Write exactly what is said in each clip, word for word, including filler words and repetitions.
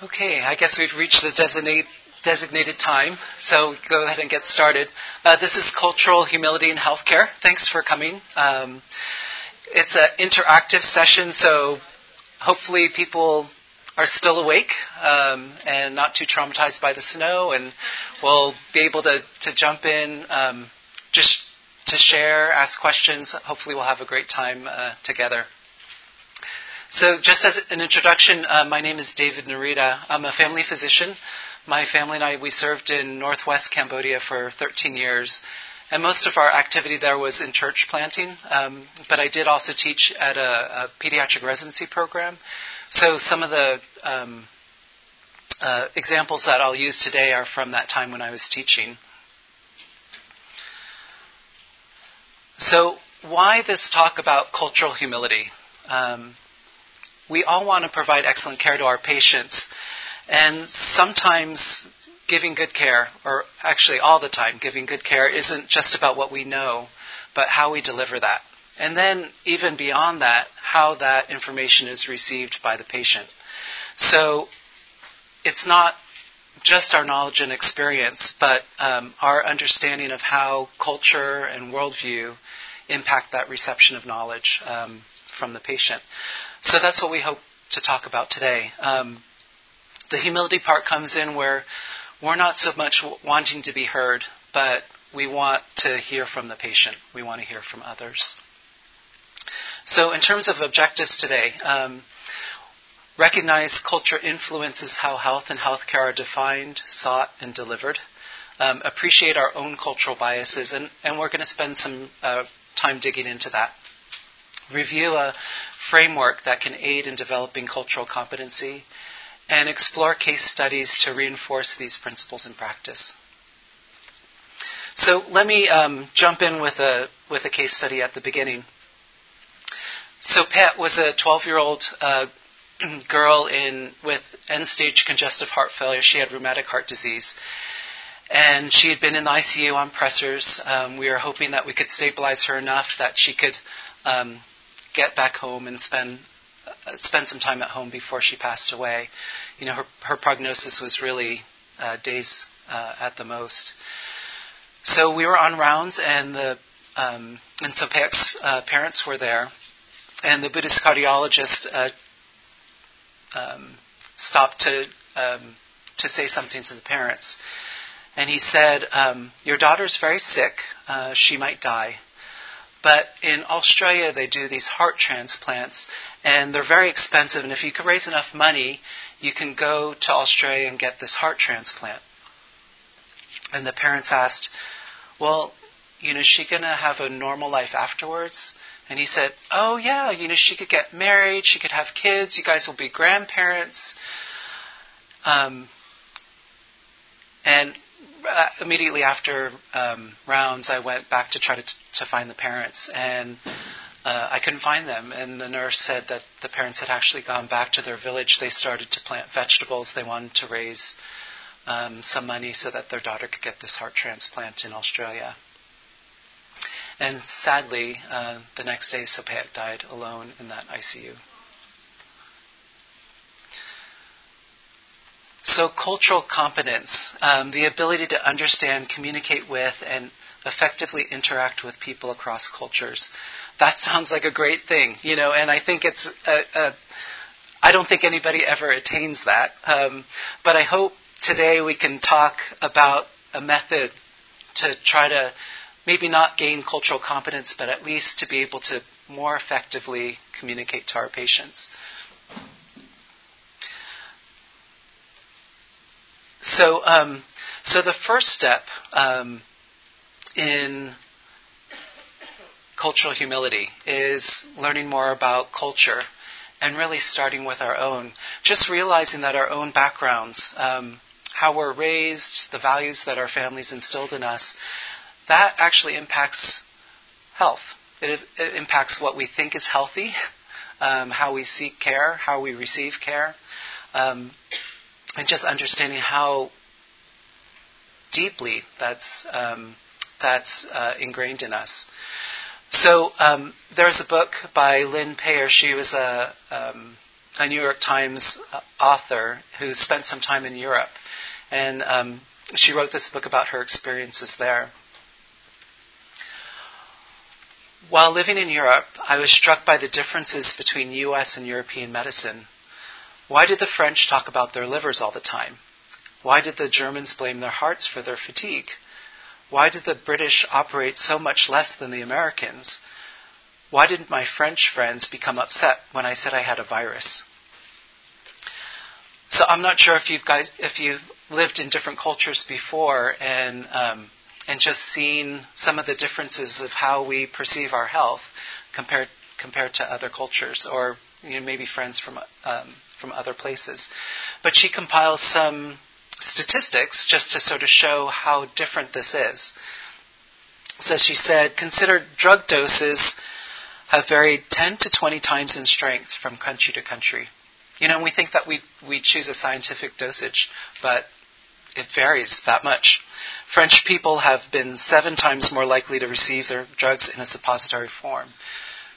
Okay, I guess we've reached the designate, designated time, so go ahead and get started. Uh, this is Cultural Humility in Healthcare. Thanks for coming. Um, it's an interactive session, so hopefully people are still awake um, and not too traumatized by the snow, and we'll be able to, to jump in, um, just to share, ask questions. Hopefully we'll have a great time uh, together. So just as an introduction, uh, my name is David Narita. I'm a family physician. My family and I, we served in northwest Cambodia for thirteen years. And most of our activity there was in church planting. Um, but I did also teach at a, a pediatric residency program. So some of the um, uh, examples that I'll use today are from that time when I was teaching. So why this talk about cultural humility? Um, We all want to provide excellent care to our patients, and sometimes giving good care, or actually all the time, giving good care isn't just about what we know, but how we deliver that. And then even beyond that, how that information is received by the patient. So it's not just our knowledge and experience, but um, our understanding of how culture and worldview impact that reception of knowledge um, from the patient. So that's what we hope to talk about today. Um, the humility part comes in where we're not so much w- wanting to be heard, but we want to hear from the patient. We want to hear from others. So in terms of objectives today, um, recognize culture influences how health and healthcare are defined, sought, and delivered. Um, appreciate our own cultural biases, and, and we're going to spend some uh, time digging into that. Review a framework that can aid in developing cultural competency, and explore case studies to reinforce these principles in practice. So let me um, jump in with a with a case study at the beginning. So Pat was a twelve-year-old uh, girl in with end-stage congestive heart failure. She had rheumatic heart disease, and she had been in the I C U on pressors. Um, we were hoping that we could stabilize her enough that she could Um, get back home and spend uh, spend some time at home before she passed away. You know, her, her prognosis was really uh, days uh, at the most. So we were on rounds, and the um, and Sophak's uh, parents were there, and the Buddhist cardiologist uh, um, stopped to um, to say something to the parents, and he said, um, "Your daughter's very sick. Uh, she might die." But in Australia, they do these heart transplants, and they're very expensive. And if you can raise enough money, you can go to Australia and get this heart transplant. And the parents asked, well, you know, is she going to have a normal life afterwards? And he said, oh, yeah, you know, she could get married. She could have kids. You guys will be grandparents. Um, and... Uh, immediately after um, rounds, I went back to try to, t- to find the parents, and uh, I couldn't find them. And the nurse said that the parents had actually gone back to their village. They started to plant vegetables. They wanted to raise um, some money so that their daughter could get this heart transplant in Australia. And sadly, uh, the next day, Sophak died alone in that I C U. So cultural competence, um, the ability to understand, communicate with, and effectively interact with people across cultures. That sounds like a great thing, you know, and I think it's, a, a, I don't think anybody ever attains that. Um, but I hope today we can talk about a method to try to maybe not gain cultural competence, but at least to be able to more effectively communicate to our patients. So, um, so the first step um, in cultural humility is learning more about culture, and really starting with our own. Just realizing that our own backgrounds, um, how we're raised, the values that our families instilled in us, that actually impacts health. It, it impacts what we think is healthy, um, how we seek care, how we receive care. Um, And just understanding how deeply that's um, that's uh, ingrained in us. So um, there's a book by Lynn Payer. She was a um, a New York Times author who spent some time in Europe. And um, she wrote this book about her experiences there. While living in Europe, I was struck by the differences between U S and European medicine. Why did the French talk about their livers all the time? Why did the Germans blame their hearts for their fatigue? Why did the British operate so much less than the Americans? Why didn't my French friends become upset when I said I had a virus? So I'm not sure if you guys, if you've lived in different cultures before and um, and just seen some of the differences of how we perceive our health compared compared to other cultures, or you know, maybe friends from um, from other places. But she compiles some statistics just to sort of show how different this is. So she said, consider drug doses have varied ten to twenty times in strength from country to country. You know, and we think that we we choose a scientific dosage, but it varies that much. French people have been seven times more likely to receive their drugs in a suppository form.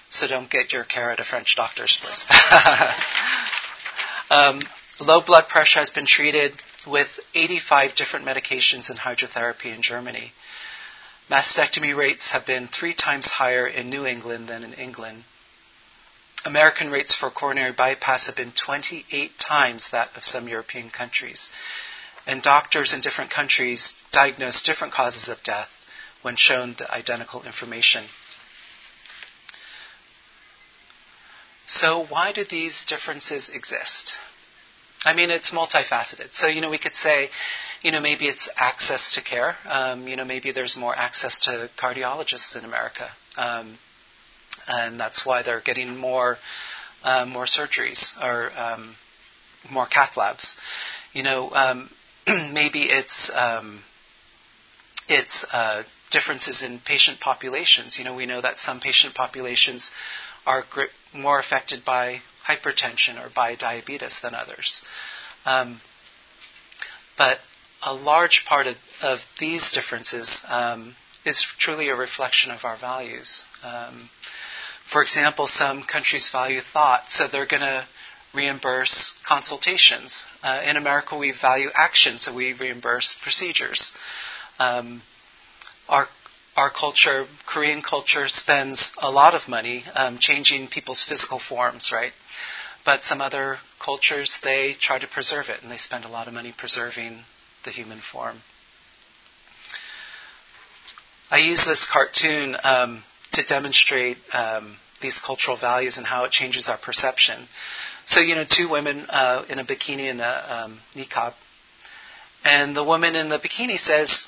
So don't get your care at a French doctor's, please. um, low blood pressure has been treated with eighty-five different medications and hydrotherapy in Germany. Mastectomy rates have been three times higher in New England than in England. American rates for coronary bypass have been twenty-eight times that of some European countries. And doctors in different countries diagnose different causes of death when shown the identical information. So why do these differences exist? I mean, it's multifaceted. So, you know, we could say, you know, maybe it's access to care. Um, you know, maybe there's more access to cardiologists in America. Um, and that's why they're getting more uh, more surgeries or um, more cath labs. You know, um, maybe it's um, it's uh, differences in patient populations. You know, we know that some patient populations are gri- more affected by hypertension or by diabetes than others. Um, but a large part of, of these differences um, is truly a reflection of our values. Um, for example, some countries value thought, so they're going to reimburse consultations. Uh, in America, we value action, so we reimburse procedures. Um, our Our culture, Korean culture, spends a lot of money um, changing people's physical forms, right? But some other cultures, they try to preserve it, and they spend a lot of money preserving the human form. I use this cartoon um, to demonstrate um, these cultural values and how it changes our perception. So, you know, two women uh, in a bikini and a um, niqab. And the woman in the bikini says,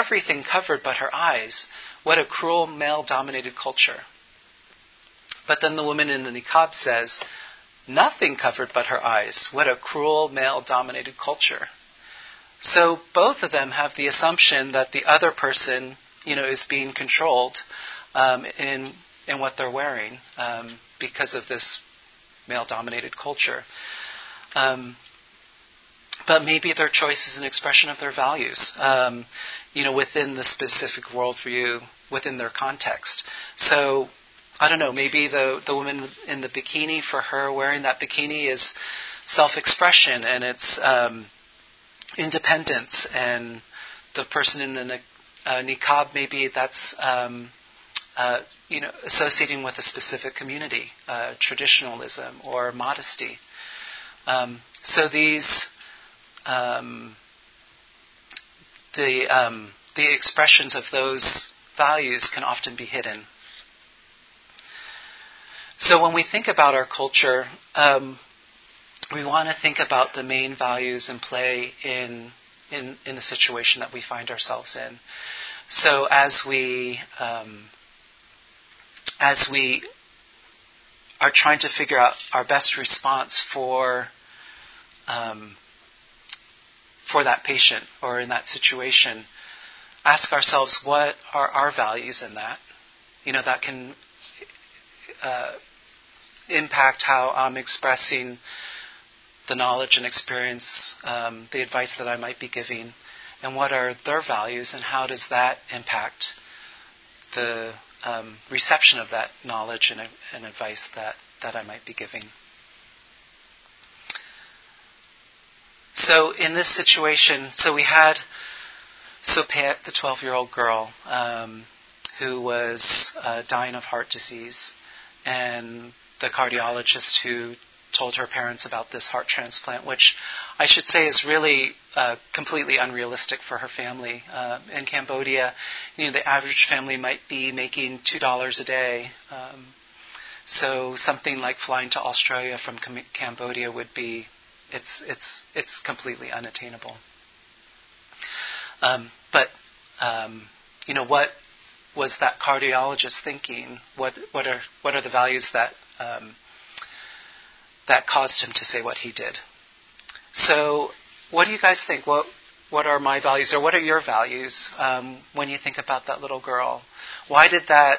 "Everything covered but her eyes. What a cruel male-dominated culture." But then the woman in the niqab says, "Nothing covered but her eyes. What a cruel male-dominated culture." So both of them have the assumption that the other person, you know, is being controlled um, in in what they're wearing um, because of this male-dominated culture. Um, But maybe their choice is an expression of their values, um, you know, within the specific worldview, within their context. So, I don't know, maybe the, the woman in the bikini, for her, wearing that bikini is self-expression and it's um, independence. And the person in the uh, niqab, maybe that's, um, uh, you know, associating with a specific community, uh, traditionalism or modesty. Um, so these... Um, the um, the expressions of those values can often be hidden. So when we think about our culture, um, we want to think about the main values in play in in in the situation that we find ourselves in. So as we um, as we are trying to figure out our best response for um, for that patient or in that situation, ask ourselves, what are our values in that? You know, that can uh, impact how I'm expressing the knowledge and experience, um, the advice that I might be giving, and what are their values and how does that impact the um, reception of that knowledge and, and advice that, that I might be giving. So in this situation, so we had Sophak, the twelve-year-old girl, um, who was uh, dying of heart disease, and the cardiologist who told her parents about this heart transplant, which I should say is really uh, completely unrealistic for her family. Uh, in Cambodia, you know, the average family might be making two dollars a day. Um, so something like flying to Australia from Com- Cambodia would be, it's it's it's completely unattainable. Um, but um, you know, what was that cardiologist thinking? What what are what are the values that um, that caused him to say what he did? So, what do you guys think? What what are my values, or what are your values um, when you think about that little girl? Why did that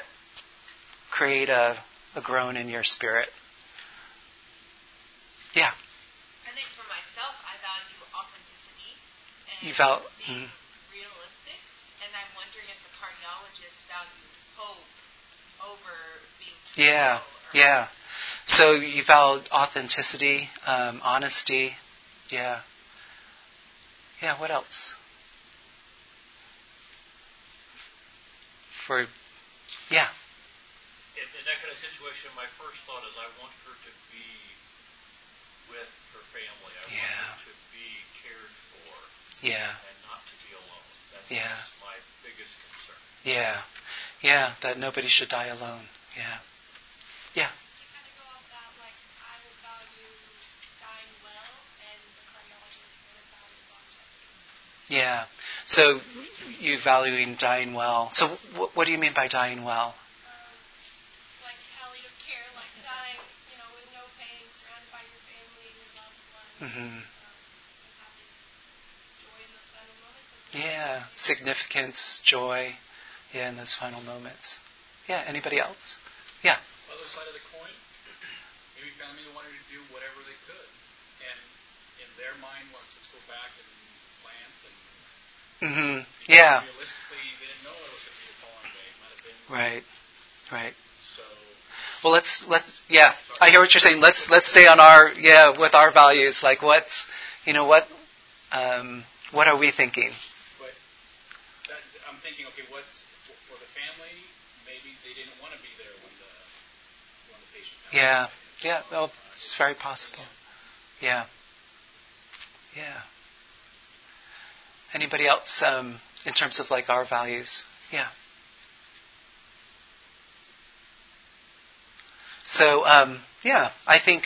create a, a groan in your spirit? Yeah. I think for myself, I value authenticity and you val- being mm-hmm. realistic, and I'm wondering if the cardiologist valued hope over being true. Yeah. Yeah. So you valued authenticity, um, honesty, yeah. Yeah, what else? For, yeah. In, in that kind of situation, my first thought is I want her to be with her family. I yeah. want her to be cared for. Yeah. And not to be alone. That's yeah. my biggest concern. Yeah. Yeah, that nobody should die alone. Yeah. Yeah. Yeah. So you valuing dying well. So w- what do you mean by dying well? Um, like palliative care, like dying, you know, with no pain, surrounded by your family and your loved ones. Mm-hmm. Um, having joy in those final moments. Yeah. Significance, joy, yeah, in those final moments. Yeah. Anybody else? Yeah. Other side of the coin, maybe family wanted to do whatever they could, and in their mind, once let's go back and. Mm-hmm. Yeah. Right. Right. Well, let's let's yeah. I hear what you're saying. Let's let's stay on our yeah with our values. Like what's you know what um, what are we thinking? But that, I'm thinking, okay, what's for the family? Maybe they didn't want to be there when the when the patient died. Yeah. Yeah. Well, it's very possible. Yeah. Yeah. Anybody else um, in terms of like our values? Yeah. So um, yeah, I think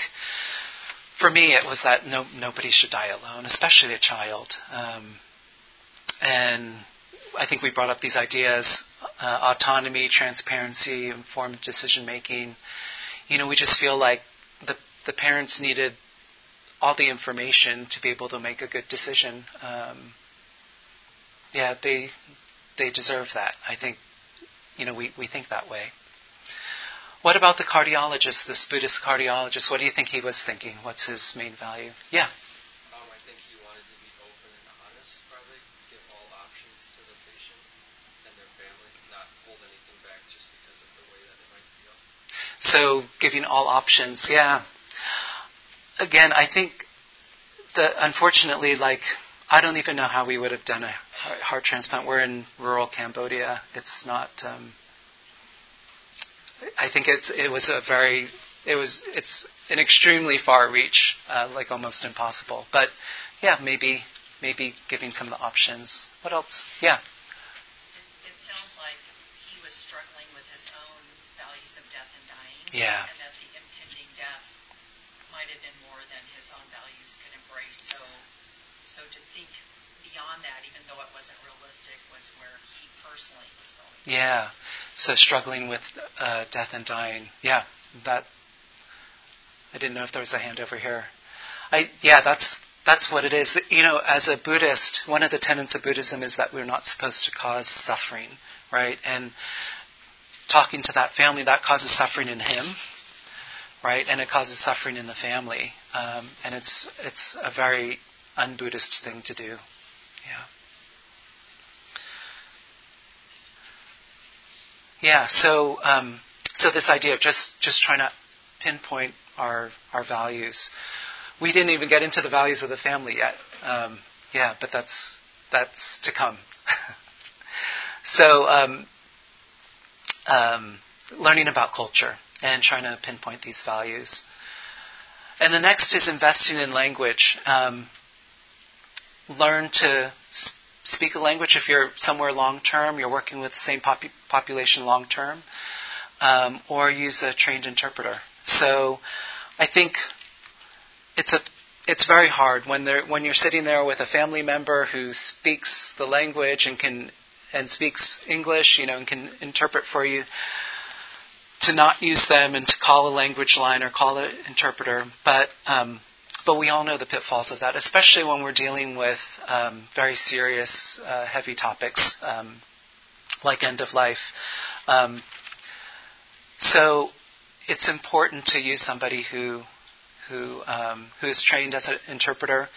for me it was that no nobody should die alone, especially a child. Um, and I think we brought up these ideas: uh, autonomy, transparency, informed decision making. You know, we just feel like the the parents needed all the information to be able to make a good decision. Um, Yeah, they they deserve that. I think, you know, we, we think that way. What about the cardiologist, this Buddhist cardiologist? What do you think he was thinking? What's his main value? Yeah. Um, I think he wanted to be open and honest, probably give all options to the patient and their family, not hold anything back just because of the way that it might feel. So giving all options, yeah. Again, I think that unfortunately, like, I don't even know how we would have done a heart transplant. We're in rural Cambodia. It's not. Um, I think it's. It was a very. It was. It's an extremely far reach, uh, like almost impossible. But yeah, maybe maybe giving some of the options. What else? Yeah. It, it sounds like he was struggling with his own values of death and dying. Yeah. And that the impending death might have been more than his own values could embrace. So. So to think beyond that, even though it wasn't realistic, was where he personally was going. Yeah. So struggling with uh, death and dying. Yeah. That. I didn't know if there was a hand over here. I yeah. That's that's what it is. You know, as a Buddhist, one of the tenets of Buddhism is that we're not supposed to cause suffering, right? And talking to that family, that causes suffering in him, right? And it causes suffering in the family, um, and it's it's a very un-Buddhist thing to do. Yeah. Yeah, so um, so this idea of just, just trying to pinpoint our our values. We didn't even get into the values of the family yet. Um, yeah, but that's that's to come. So um, um, learning about culture and trying to pinpoint these values. And the next is investing in language. Um, learn to sp- speak a language if you're somewhere long-term, you're working with the same pop- population long-term, um, or use a trained interpreter. So I think it's a it's very hard when there when you're sitting there with a family member who speaks the language and can and speaks English, you know, and can interpret for you, to not use them and to call a language line or call an interpreter. But um, but we all know the pitfalls of that, especially when we're dealing with um, very serious, uh, heavy topics um, like end of life. Um, so it's important to use somebody who who um, who is trained as an interpreter.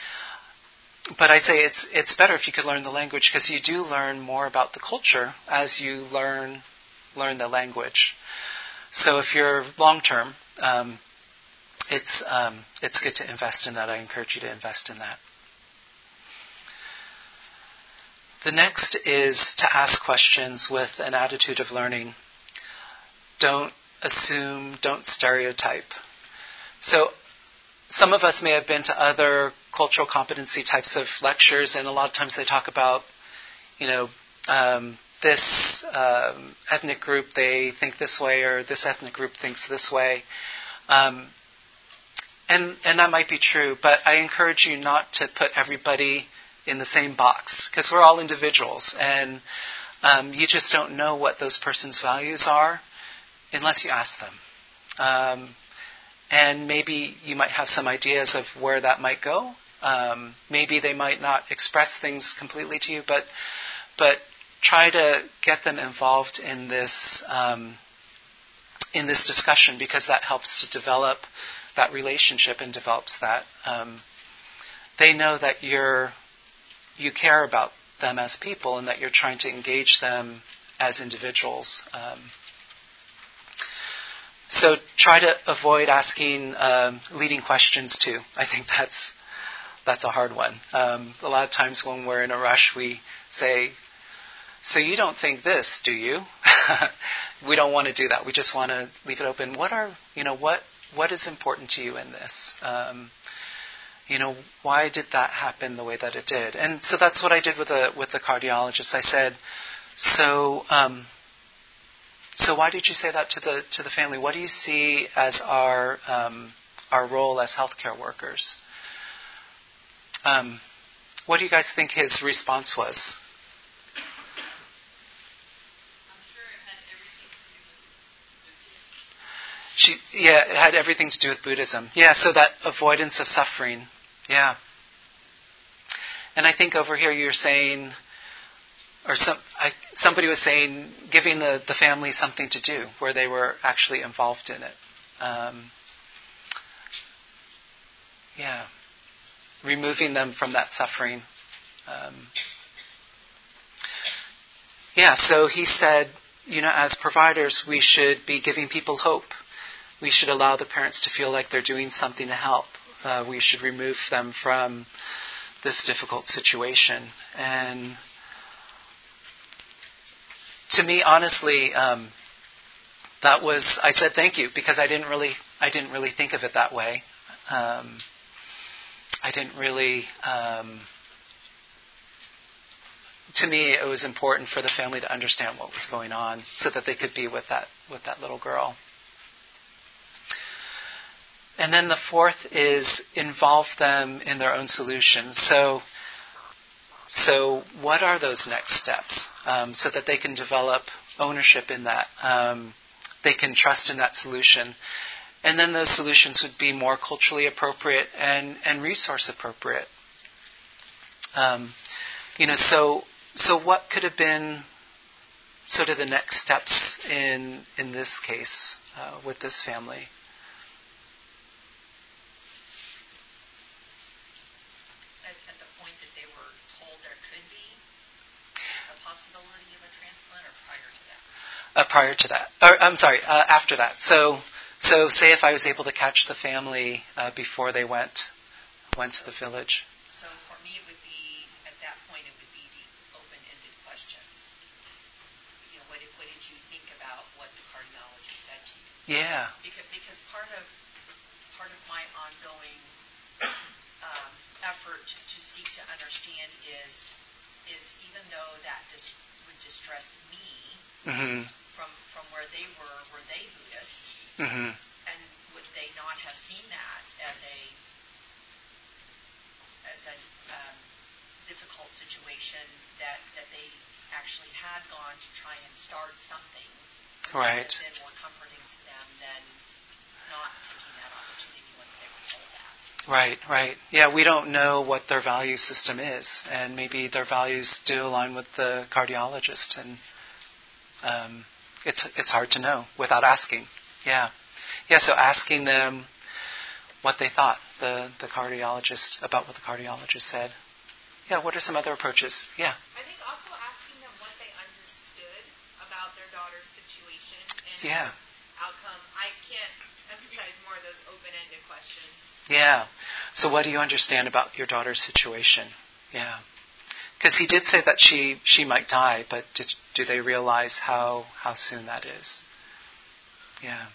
But I say it's it's better if you could learn the language, because you do learn more about the culture as you learn learn the language. So if you're long-term, um, it's um, it's good to invest in that. I encourage you to invest in that. The next is to ask questions with an attitude of learning. Don't assume, don't stereotype. So some of us may have been to other cultural competency types of lectures, and a lot of times they talk about, you know, um, this um, ethnic group, they think this way, or this ethnic group thinks this way. Um, and and that might be true, but I encourage you not to put everybody in the same box, because we're all individuals, and um, you just don't know what those person's values are unless you ask them. Um, and maybe you might have some ideas of where that might go. Um, maybe they might not express things completely to you, but but try to get them involved in this um, in this discussion, because that helps to develop that relationship and develops that. Um, they know that you're you care about them as people and that you're trying to engage them as individuals. Um, so try to avoid asking um, leading questions too. I think that's that's a hard one. Um, a lot of times when we're in a rush, we say, "So you don't think this, do you?" We don't want to do that. We just want to leave it open. What are, you know, what what is important to you in this? Um, you know, why did that happen the way that it did? And so that's what I did with the with the cardiologist. I said, so um, so why did you say that to the to the family? What do you see as our um, our role as healthcare workers? Um, what do you guys think his response was? She, yeah, it had everything to do with Buddhism. Yeah, so that avoidance of suffering. Yeah. And I think over here you're saying, or some I, somebody was saying, giving the, the family something to do where they were actually involved in it. Um, yeah. Removing them from that suffering. Um, yeah, so he said, you know, as providers, we should be giving people hope. We should allow the parents to feel like they're doing something to help. Uh, we should remove them from this difficult situation. And to me, honestly, um, that was, I said thank you, because I didn't really, I didn't really think of it that way. Um, I didn't really, um, to me, it was important for the family to understand what was going on so that they could be with that, with that little girl. And then the fourth is involve them in their own solutions. So, so what are those next steps, um, so that they can develop ownership in that? Um, they can trust in that solution. And then those solutions would be more culturally appropriate and, and resource appropriate. Um, you know, so so what could have been sort of the next steps in in this case uh, with this family? Uh, prior to that, or I'm sorry, uh, after that. So, so say if I was able to catch the family uh, before they went, whence the village. So for me it would be, at that point it would be the open-ended questions. You know, what did, what did you think about what the cardiologist said to you? Yeah. Because, because part of part of my ongoing um, effort to, to seek to understand is is even though that dis- would distress me mm-hmm. from from where they were, were they Buddhist? Mm-hmm. And would they not have seen that as a as a um, difficult situation that, that they actually had gone to try and start something right. That would have been more comforting to them than not taking that opportunity once they were told that. Right, right. Yeah, we don't know what their value system is, and maybe their values do align with the cardiologist, and um, it's it's hard to know without asking. Yeah. Yeah, so asking them what they thought, the, the cardiologist, about what the cardiologist said. Yeah, what are some other approaches? Yeah. I think also asking them what they understood about their daughter's situation and yeah. outcome. I can't emphasize more of those open-ended questions. Yeah. So what do you understand about your daughter's situation? Yeah. Because he did say that she, she might die, but did, do they realize how, how soon that is? Yeah.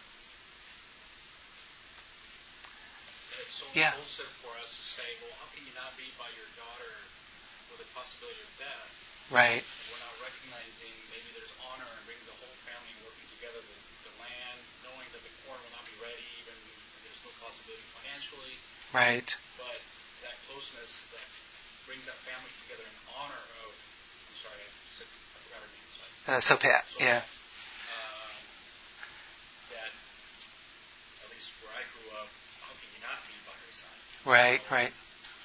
Yeah. It's so impulsive for us to say, well, how can you not be by your daughter with the possibility of death? Right. We're not recognizing maybe there's honor and bringing the whole family working together, the, the land, knowing that the corn will not be ready, even there's no cost of living financially. Right. But that closeness that brings that family together in honor of, I'm sorry, I, said, I forgot her name. Sorry. Uh, so Pat, so, yeah. Um, that, at least where I grew up, not be by her side. Right, so, right.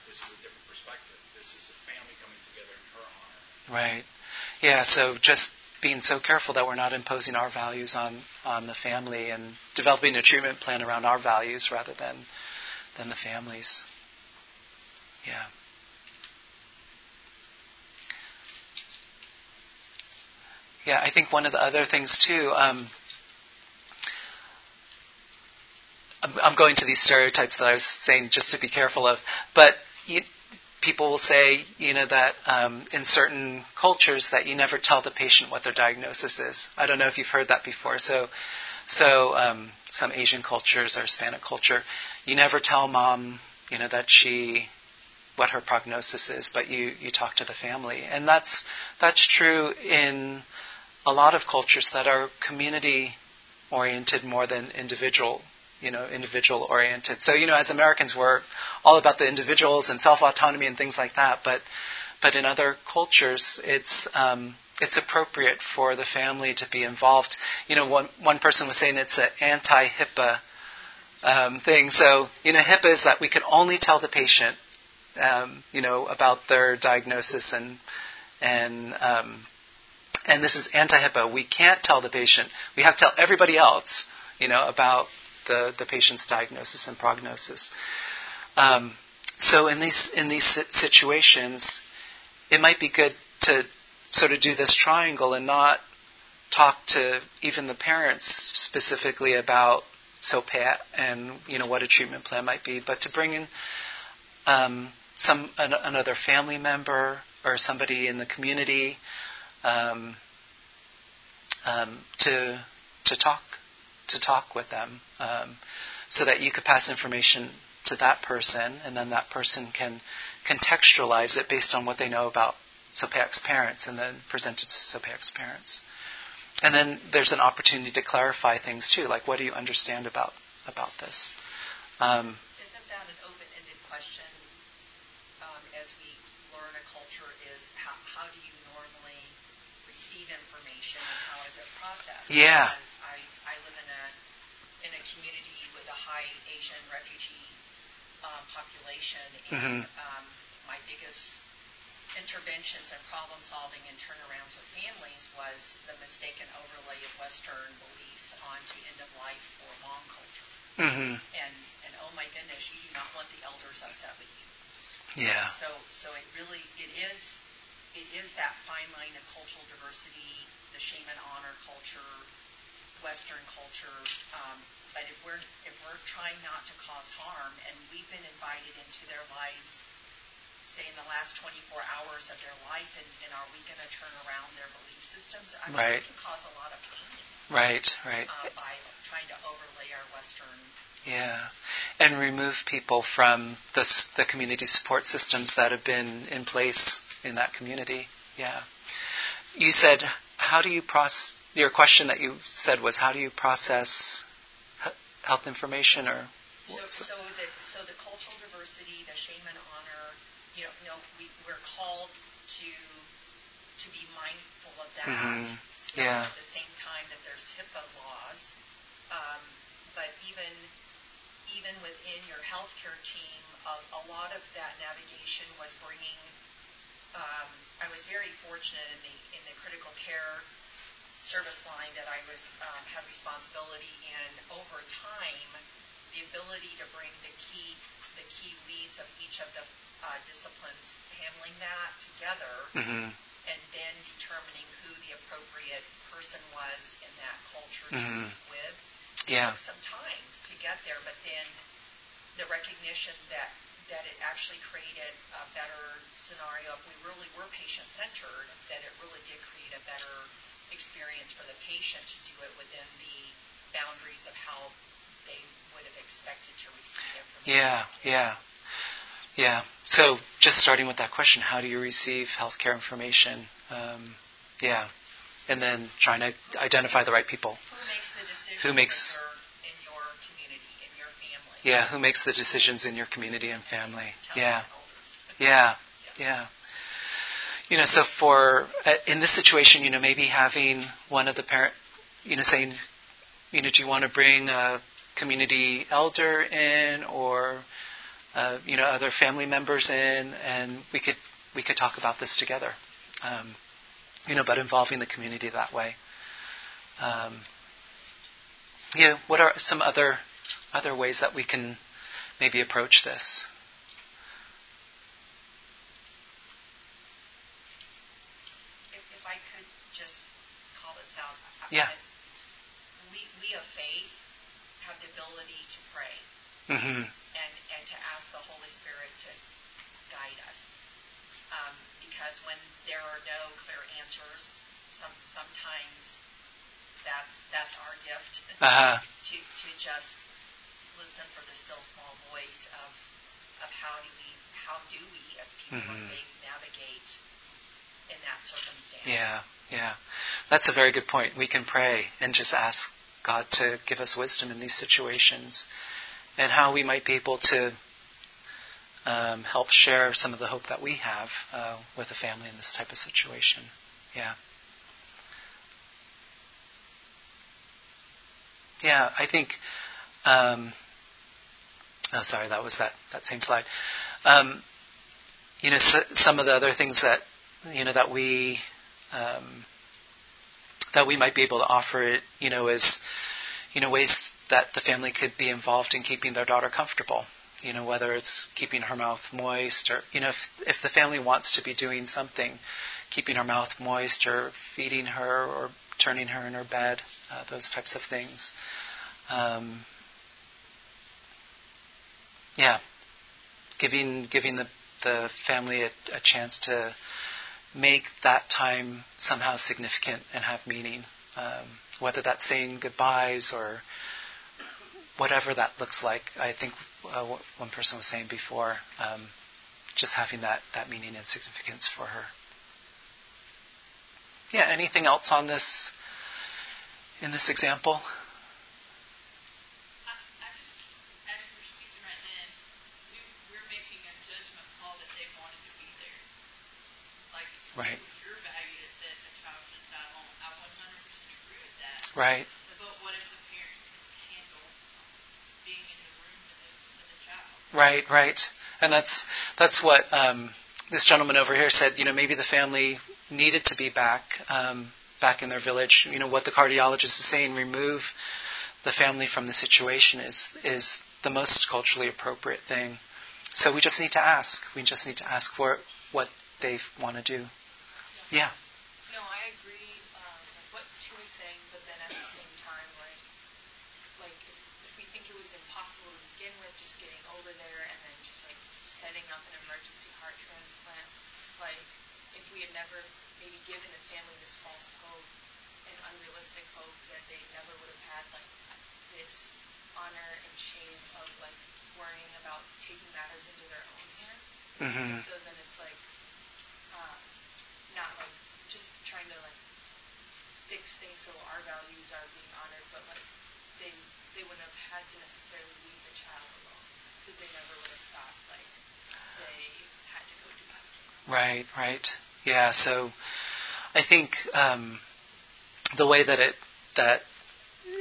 This is a different perspective. This is a family coming together in her honor. Right. Yeah, so just being so careful that we're not imposing our values on, on the family and developing a treatment plan around our values rather than than the families. Yeah. Yeah, I think one of the other things too, um, I'm going to these stereotypes that I was saying just to be careful of, but you, people will say, you know, that um, in certain cultures that you never tell the patient what their diagnosis is. I don't know if you've heard that before. So, so um, some Asian cultures or Hispanic culture, you never tell mom, you know, that she, what her prognosis is, but you, you talk to the family, and that's that's true in a lot of cultures that are community oriented more than individual. You know, individual-oriented. So, you know, as Americans, we're all about the individuals and self-autonomy and things like that. But, but in other cultures, it's um, it's appropriate for the family to be involved. You know, one one person was saying it's an anti-HIPAA um, thing. So, you know, HIPAA is that we can only tell the patient, um, you know, about their diagnosis and and um, and this is anti-HIPAA. We can't tell the patient. We have to tell everybody else, you know, about The, the patient's diagnosis and prognosis. Um, so in these in these situations, it might be good to sort of do this triangle and not talk to even the parents specifically about SOPAT and, you know, what a treatment plan might be, but to bring in um, some an, another family member or somebody in the community um, um, to to talk. to talk with them um, so that you could pass information to that person, and then that person can contextualize it based on what they know about Sophak's parents and then present it to Sophak's parents. And then there's an opportunity to clarify things too, like what do you understand about, about this? Um, Isn't that an open-ended question um, as we learn a culture is how, how do you normally receive information and how is it processed? Yeah. Because I live in a in a community with a high Asian refugee um, population, and mm-hmm. um, my biggest interventions and problem solving and turnarounds with families was the mistaken overlay of Western beliefs onto end of life or long culture. Mm-hmm. And and oh my goodness, you do not want the elders upset with you. Yeah. So so it really it is it is that fine line of cultural diversity, the shame and honor culture. Western culture, um, But if we're if we're trying not to cause harm, and we've been invited into their lives, say in the last twenty-four hours of their life, and, and are we going to turn around their belief systems? I mean, right. We can cause a lot of pain. Right, right. Uh, by trying to overlay our Western. Yeah, and remove people from the the community support systems that have been in place in that community. Yeah. You said, how do you process? Your question that you said was, how do you process health information, or so, so the so the cultural diversity, the shame and honor, you know, no, we, we're called to to be mindful of that. Mm-hmm. So yeah. At the same time that there's HIPAA laws, um, but even even within your healthcare team, a, a lot of that navigation was bringing. Um, I was very fortunate in the in the critical care service line that I was um, had responsibility in. Over time, the ability to bring the key the key leads of each of the uh, disciplines, handling that together, mm-hmm. and then determining who the appropriate person was in that culture to mm-hmm. speak with. Yeah. It took some time to get there, but then the recognition that that it actually created a better scenario. If we really were patient centered, that it really did create a better experience for the patient to do it within the boundaries of how they would have expected to receive information. Yeah, yeah, yeah. So just starting with that question, how do you receive healthcare information? Um, yeah, and then trying to identify the right people. Who makes the decision? Who makes in your community, in your family? Yeah, who makes the decisions in your community and family? Yeah, yeah, yeah. You know, so for, uh, in this situation, you know, maybe having one of the parent, you know, saying, you know, do you want to bring a community elder in, or, uh, you know, other family members in, and we could, we could talk about this together, um, you know, but involving the community that way. Um, you know, what are some other, other ways that we can maybe approach this? Yeah. We we of faith have the ability to pray, mm-hmm. and, and to ask the Holy Spirit to guide us. Um, because when there are no clear answers, some, sometimes that's that's our gift, uh-huh. to to just listen for the still small voice of of how do we how do we as people mm-hmm. of faith navigate in that circumstance. Yeah. Yeah, that's a very good point. We can pray and just ask God to give us wisdom in these situations, and how we might be able to um, help share some of the hope that we have uh, with a family in this type of situation. Yeah. Yeah, I think... Um, oh, sorry, that was that, that same slide. Um, you know, so, some of the other things that, you know, that we... Um, that we might be able to offer it, you know, is, you know, ways that the family could be involved in keeping their daughter comfortable. You know, whether it's keeping her mouth moist, or, you know, if if the family wants to be doing something, keeping her mouth moist, or feeding her, or turning her in her bed, uh, those types of things. Um, yeah, giving giving the the family a, a chance to make that time somehow significant and have meaning, um, whether that's saying goodbyes or whatever that looks like. I think uh, what one person was saying before, um, just having that, that meaning and significance for her. Yeah, anything else on this, in this example? Right. Your value that says the child should die home. I one hundred percent agree with that. Right. But what if the parent can handle being in the room with the, with the child? Right, right. And that's that's what um, this gentleman over here said. You know, maybe the family needed to be back um, back in their village. You know, what the cardiologist is saying, remove the family from the situation is is the most culturally appropriate thing. So we just need to ask. We just need to ask for what they want to do. Yeah. No, I agree um, with what she was saying, but then at the same time, like, like if, if up an emergency heart transplant, like if we had never maybe given the family this false hope and unrealistic hope that they never would have had like this honor and shame of like worrying about taking matters into their own hands. Mm-hmm. So then it's like uh, not like just trying to like fix things so our values are being honored, but like they they wouldn't have had to necessarily leave the child alone because they never would have thought like they had to go do something. Right, right, yeah. So I think um, the way that it that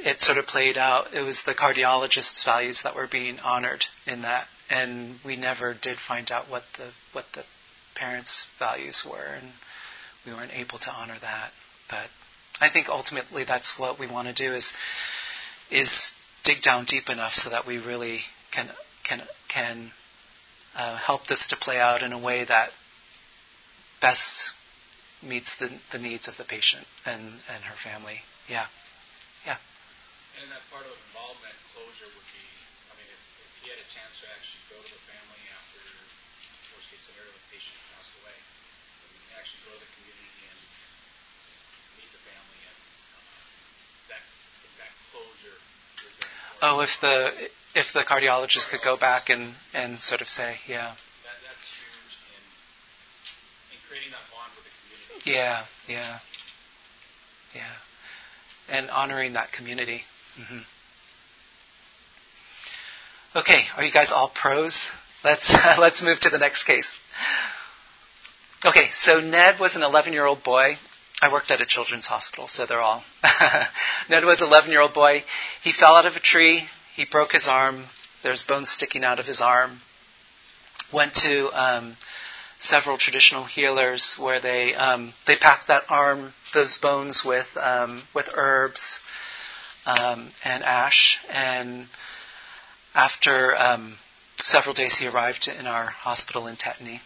it sort of played out, it was the cardiologist's values that were being honored in that, and we never did find out what the what the parents' values were, and we weren't able to honor that. But I think ultimately that's what we want to do is is dig down deep enough so that we really can can can uh, help this to play out in a way that best meets the the needs of the patient and, and her family. Yeah. Yeah. And that part of involvement, closure would be, I mean, if, if he had a chance to actually go to the family after, worst case scenario, the patient passed away, and actually go to the community and meet the family and uh, that, that closure. Oh, if the if the cardiologist could go back and, and sort of say, yeah. That, that's huge in, in creating that bond with the community. Yeah, yeah, yeah. And honoring that community. Mm-hmm. Okay, are you guys all pros? Let's let's move to the next case. Okay, so Ned was an eleven-year-old boy. I worked at a children's hospital, so they're all. Ned was an eleven-year-old boy. He fell out of a tree. He broke his arm. There's bones sticking out of his arm. Went to um, several traditional healers where they um, they packed that arm, those bones with um, with herbs um, and ash. And after um, several days, he arrived in our hospital in Tetany.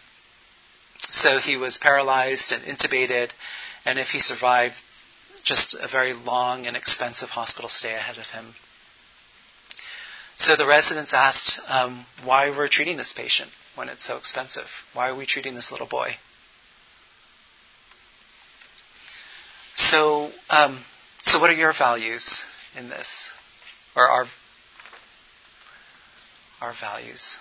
So he was paralyzed and intubated. And if he survived, just a very long and expensive hospital stay ahead of him. So the residents asked um, why we're treating this patient when it's so expensive. Why are we treating this little boy? So, um, so what are your values in this, or our our values?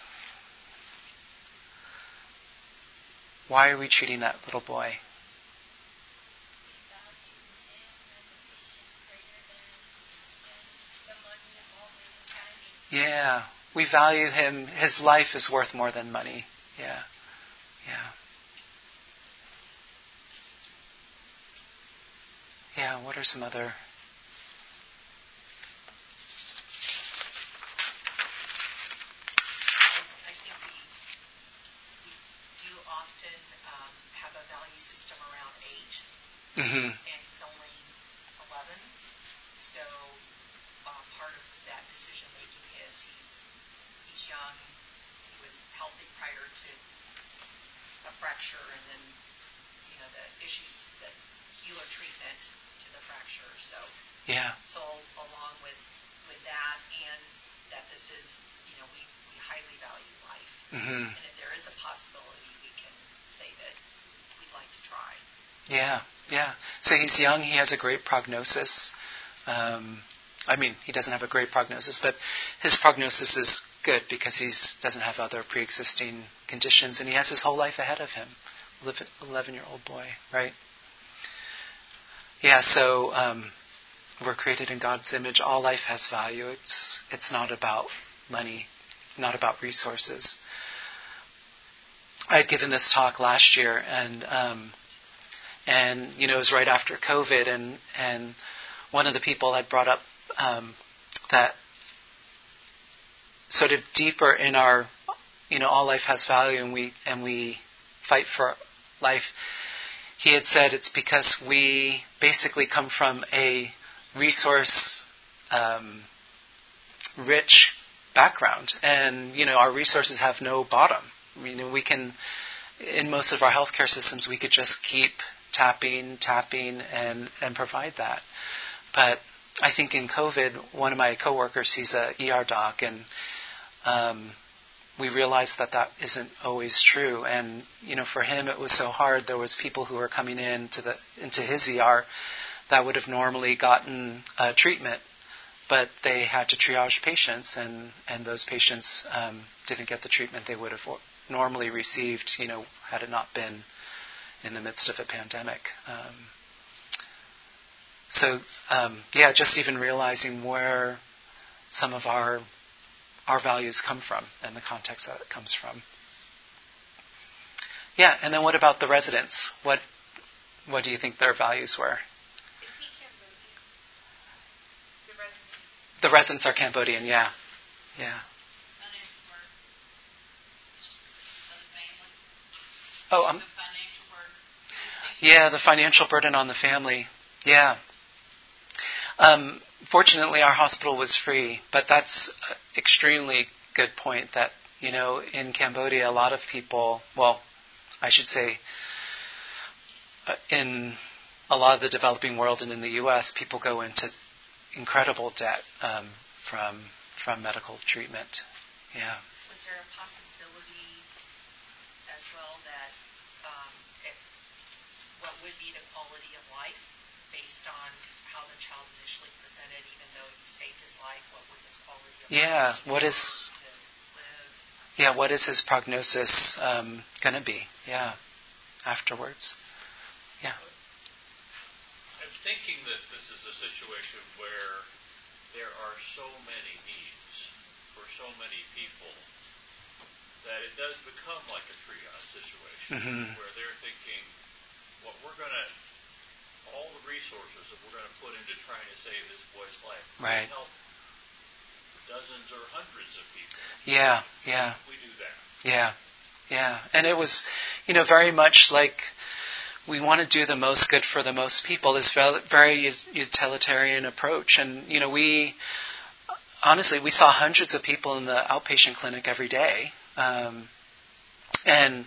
Why are we treating that little boy? Yeah, we value him. His life is worth more than money. Yeah, yeah. Yeah, what are some other... I think we, we do often um, have a value system around age. Mm-hmm. And he's only eleven, so uh, part of that decision making is he's, he's young, he was healthy prior to a fracture, and then, you know, the issues that healer treatment to the fracture. So, yeah. So along with, with that, and that this is, you know, we, we highly value life. Mm-hmm. And if there is a possibility, we can say that we'd like to try. Yeah, yeah. So he's young. He has a great prognosis. Um, I mean, he doesn't have a great prognosis, but his prognosis is good because he doesn't have other pre-existing conditions, and he has his whole life ahead of him. eleven-year-old boy, right? Yeah, so um, we're created in God's image. All life has value. It's it's not about money, not about resources. I had given this talk last year, and um, and you know it was right after COVID, and and one of the people had brought up um, that sort of deeper in our, you know, all life has value, and we and we fight for life. He had said it's because we basically come from a resource um, rich background, and you know our resources have no bottom. You know we can, in most of our healthcare systems, we could just keep tapping, tapping, and and provide that. But I think in COVID, one of my coworkers, he's a E R doc, and um, we realized that that isn't always true. And, you know, for him it was so hard. There was people who were coming in to the, into his E R that would have normally gotten uh, treatment, but they had to triage patients, and, and those patients um, didn't get the treatment they would have normally received, you know, had it not been in the midst of a pandemic. Um, so, um, yeah, just even realizing where some of our our values come from and the context that it comes from. Yeah, and then what about the residents? What what do you think their values were? The residents are Cambodian, yeah. Yeah. Oh, um, yeah, the financial burden on the family. Yeah. Um, fortunately, our hospital was free, but that's an extremely good point that, you know, in Cambodia, a lot of people, well, I should say, in a lot of the developing world and in the U S, people go into incredible debt um, from from medical treatment. Yeah. Was there a possibility as well that um, it, what would be the quality of life based on how the child initially presented, even though you saved his life, what would his quality of yeah, life be? What is, yeah, what is his prognosis um, going to be? Yeah, afterwards. Yeah. I'm thinking that this is a situation where there are so many needs for so many people that it does become like a triage situation, mm-hmm. where they're thinking, what well, we're going to, all the resources that we're going to put into trying to save this boy's life, right. can help dozens or hundreds of people. Yeah, yeah. We do that. Yeah, yeah. And it was, you know, very much like we want to do the most good for the most people. This very utilitarian approach. And, you know, we, honestly, we saw hundreds of people in the outpatient clinic every day. Um, and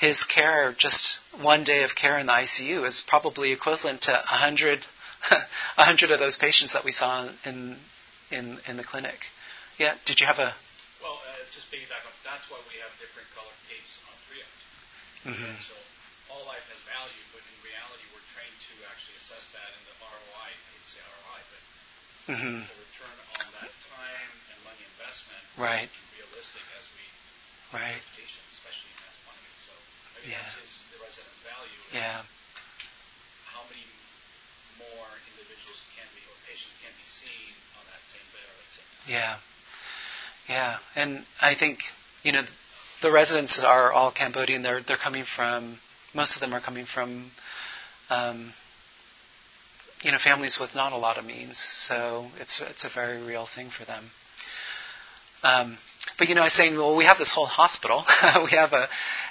his care, just one day of care in the I C U is probably equivalent to one hundred, one hundred of those patients that we saw in, in, in the clinic. Yeah, did you have a... Well, uh, just being back up, that's why we have different colored tapes on triage. Mm-hmm. So all life has value, but in reality we're trained to actually assess that in the R O I, I would say R O I, but mm-hmm. the return on that time and money investment right. is realistic as we right. education, especially in that money. So maybe yeah. that's his, the resident's value. Yeah. How many more individuals can be, or patients can be seen on that same day or that same time? Yeah. Yeah. And I think, you know, the residents are all Cambodian. They're they're coming from... Most of them are coming from, um, you know, families with not a lot of means. So it's it's a very real thing for them. Um, but you know, I was saying, well, we have this whole hospital. we have a,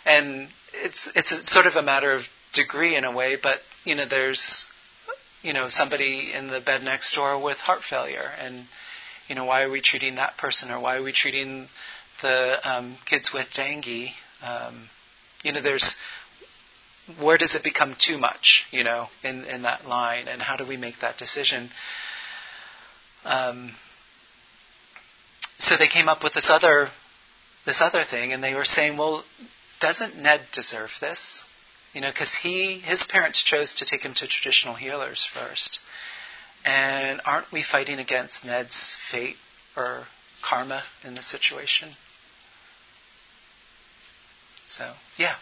and it's it's a, sort of a matter of degree in a way. But you know, there's, you know, somebody in the bed next door with heart failure, and you know, why are we treating that person, or why are we treating the um, kids with dengue? Um, you know, there's where does it become too much, you know, in, in that line, and how do we make that decision? Um, so they came up with this other, this other thing, and they were saying, well, doesn't Ned deserve this? You know, because he, his parents chose to take him to traditional healers first, and aren't we fighting against Ned's fate or karma in this situation? So, yeah.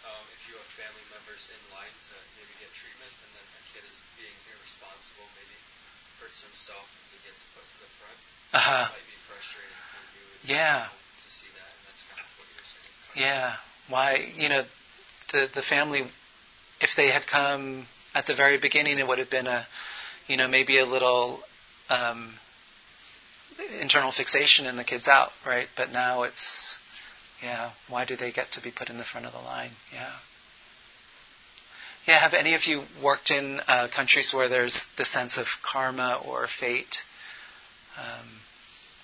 Um, if you have family members in line to maybe get treatment, and then a kid is being irresponsible, maybe hurts himself, and he gets put to the front, uh-huh. it might be frustrating for you yeah. to see that, and that's kind of what you're saying. Yeah. Why, you know, the, the family, if they had come at the very beginning, it would have been a, you know, maybe a little um, internal fixation and the kid's out, right? But now it's... Yeah, why do they get to be put in the front of the line? Yeah. Yeah, have any of you worked in uh, countries where there's the sense of karma or fate? Um,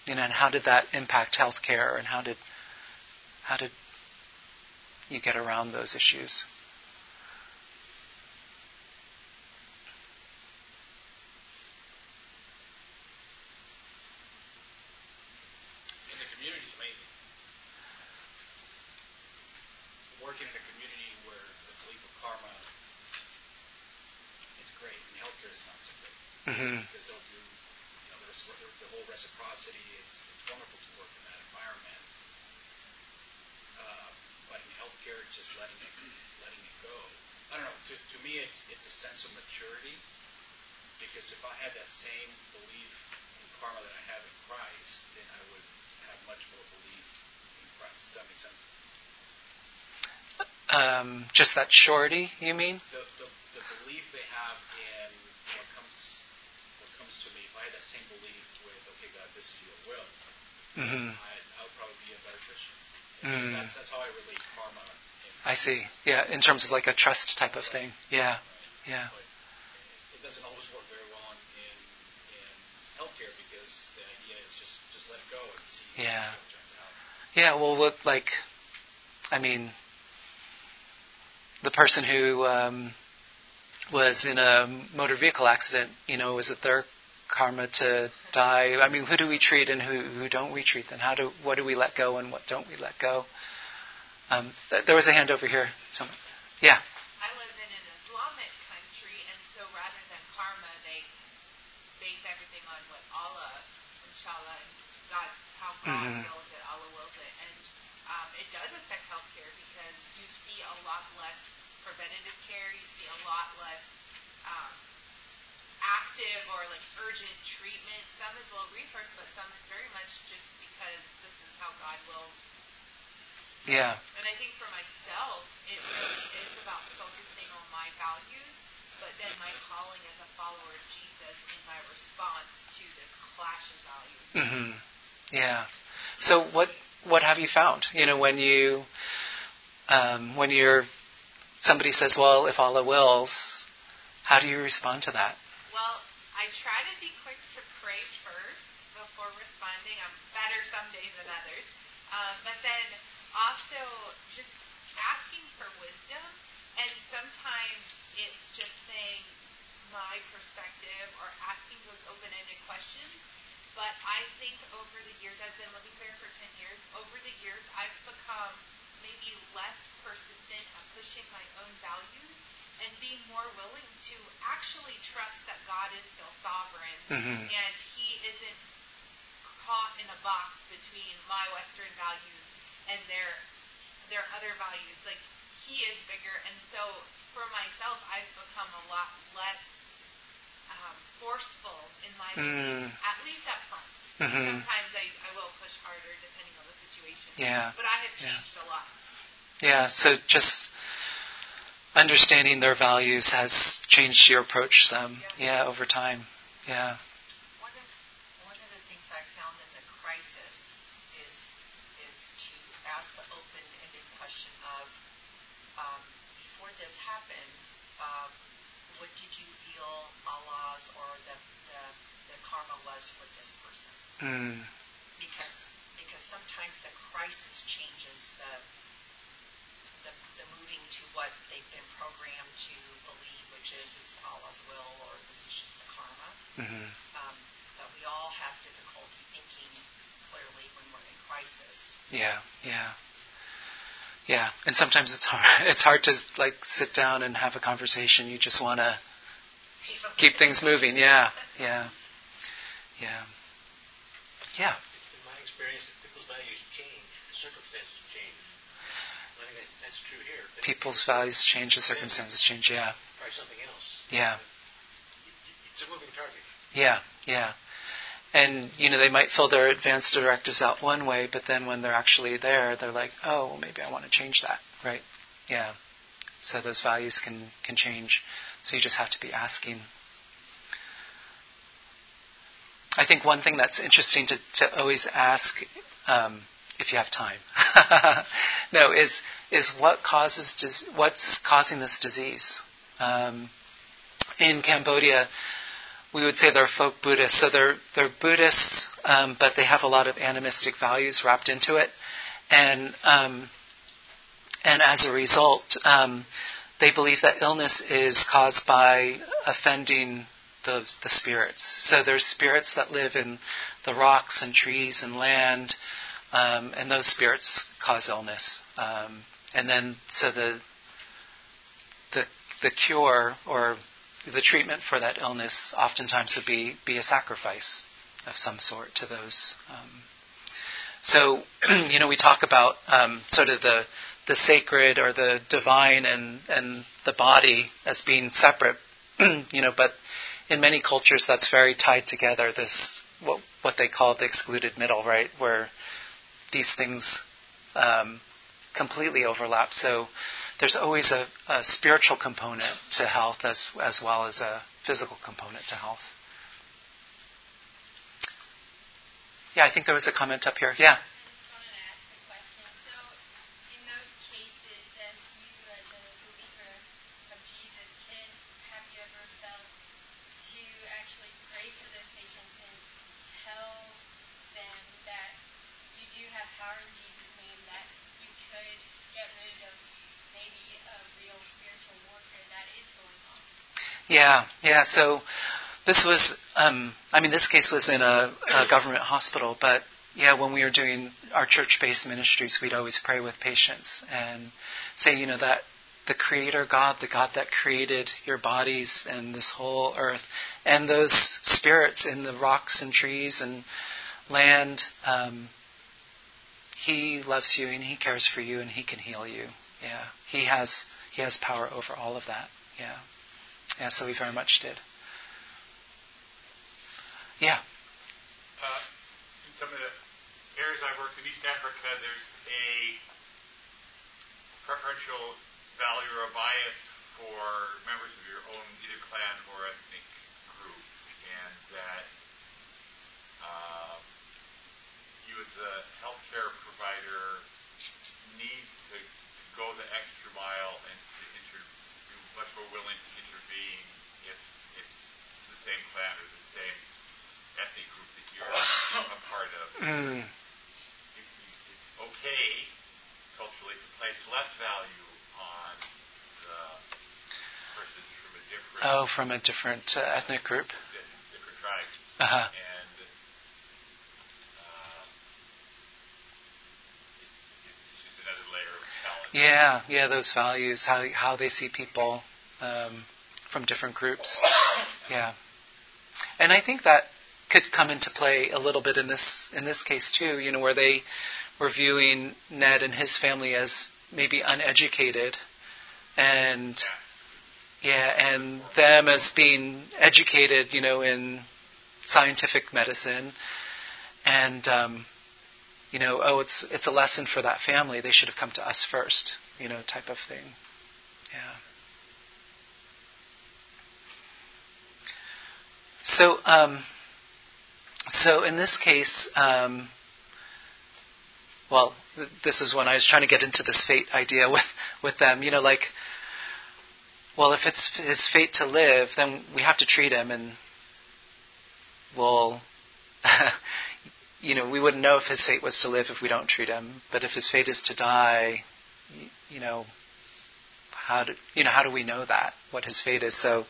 you know, and how did that impact healthcare, and how did how did you get around those issues? In the community working in a community where the belief of karma is great, and healthcare is not so great. Mm-hmm. Because they'll do, you know, there's the whole reciprocity. It's, it's wonderful to work in that environment. Uh, but in healthcare, it's just letting it, letting it go. I don't know. To, to me, it's it's a sense of maturity. Because if I had that same belief in karma that I have in Christ, then I would have much more belief in Christ. Does that make sense? Um, just that surety, you mean? The, the, the belief they have in what comes what comes to me. If I had that same belief with, okay, God, this is your will, mm-hmm. I'd, I would probably be a better Christian. Mm. So that's, that's how I relate karma. I see. Yeah, in terms of like a trust type of thing. Yeah, yeah. But it doesn't always work. Because the idea is just, just let it go and see yeah. how it turns out. Yeah, well, look, like, I mean, the person who um, was in a motor vehicle accident, you know, is it their karma to die? I mean, who do we treat and who, who don't we treat? And how do what do we let go and what don't we let go? Um, th- there was a hand over here. Some, yeah. Mm-hmm. God wills it, Allah wills it, and um, it does affect healthcare because you see a lot less preventative care, you see a lot less um, active or like urgent treatment. Some is low resource, but some is very much just because this is how God wills. Yeah. And I think for myself, it really is about focusing on my values, but then my calling as a follower of Jesus in my response to this clash of values. Mm-hmm. Yeah. So what what have you found? You know, when you um, when you're somebody says, "Well, if Allah wills," how do you respond to that? Well, I try to be quick to pray first before responding. I'm better some days than others, um, but then also just asking for wisdom. And sometimes it's just saying my perspective or asking those open-ended questions. But I think over the years, I've been living prayer for ten years, over the years I've become maybe less persistent at pushing my own values and being more willing to actually trust that God is still sovereign mm-hmm. and he isn't caught in a box between my Western values and their, their other values. Like, he is bigger. And so for myself, I've become a lot less Um, forceful in my beliefs, mm. at least up front. Mm-hmm. Sometimes I, I will push harder depending on the situation. Yeah. But I have changed yeah. a lot. Yeah, so just understanding their values has changed your approach some, yeah, yeah over time. Yeah. One of, one of the things I found in the crisis is, is to ask the open-ended question of, um, before this happened, um, what did you feel Allah's or the, the, the karma was for this person? Mm. Because because sometimes the crisis changes the, the the moving to what they've been programmed to believe, which is it's Allah's will or this is just the karma. Mm-hmm. Um, but we all have difficulty thinking clearly when we're in crisis. Yeah, yeah. Yeah, and sometimes it's hard. It's hard to like sit down and have a conversation. You just want to keep things moving. Yeah, yeah, yeah, yeah. In my experience, people's values change, the circumstances change. I think that's true here. People's values change, the circumstances change. Yeah. Try something else. Yeah. It's a moving target. Yeah, yeah. And, you know, they might fill their advanced directives out one way, but then when they're actually there, they're like, oh, well, maybe I want to change that, right? Yeah. So those values can, can change. So you just have to be asking. I think one thing that's interesting to, to always ask, um, if you have time, no, is is what causes dis- what's causing this disease? Um, in Cambodia, we would say they're folk Buddhists. So they're they're Buddhists, um, but they have a lot of animistic values wrapped into it, and um, and as a result, um, they believe that illness is caused by offending the the spirits. So there's spirits that live in the rocks and trees and land, um, and those spirits cause illness. Um, And then, so the the the cure or the treatment for that illness oftentimes would be be a sacrifice of some sort to those. Um, so, you know, we talk about um, sort of the the sacred or the divine and, and the body as being separate, you know, but in many cultures that's very tied together, this what, what they call the excluded middle, right, where these things um, completely overlap. So there's always a, a spiritual component to health as as well as a physical component to health. Yeah, I think there was a comment up here. Yeah. Yeah, yeah. So this was, um, I mean, this case was in a, a government hospital, but yeah, when we were doing our church-based ministries, we'd always pray with patients and say, you know, that the Creator God, the God that created your bodies and this whole earth and those spirits in the rocks and trees and land, um, He loves you and He cares for you and He can heal you. Yeah, He has He has power over all of that. Yeah. Yeah, so we very much did. Yeah. Uh, in some of the areas I worked in East Africa, there's a preferential value or a bias for members of your own either clan or ethnic group, and that uh, you as a healthcare provider need to, to go the extra mile and to intervene. Much more willing to intervene if it's the same clan or the same ethnic group that you're a part of. Mm. It, it's okay culturally to place less value on the persons from a different oh, from a different uh, ethnic group, different tribe, uh-huh. and uh, it, it's just another layer of challenge. Yeah, yeah, those values, how how they see people. Um, from different groups. Yeah. And I think that could come into play a little bit in this in this case too, you know, where they were viewing Ned and his family as maybe uneducated and yeah, and them as being educated, you know, in scientific medicine and um, you know, oh it's it's a lesson for that family. They should have come to us first, you know, type of thing. Yeah. So, um, so in this case, um, well, th- this is when I was trying to get into this fate idea with, with them. You know, like, well, if it's his fate to live, then we have to treat him, and we'll, you know, we wouldn't know if his fate was to live if we don't treat him. But if his fate is to die, y- you know, how do you know how do we know that what his fate is? So,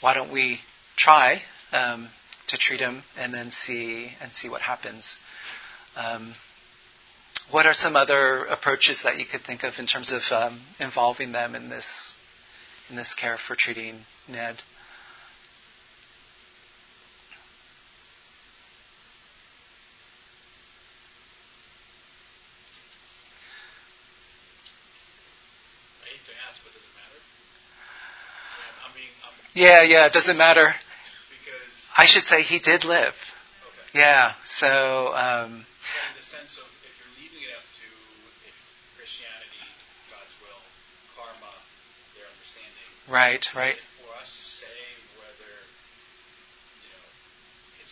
why don't we try? Um, to treat him and then see and see what happens. Um, what are some other approaches that you could think of in terms of um, involving them in this in this care for treating Ned? I hate to ask, but does it matter? I mean, I'm yeah, yeah, it doesn't matter. I should say he did live. Okay. Yeah, so... Um, so in the sense of if you're leaving it up to if Christianity, God's will, karma, their understanding... Right, right. For us to say whether, you know, his,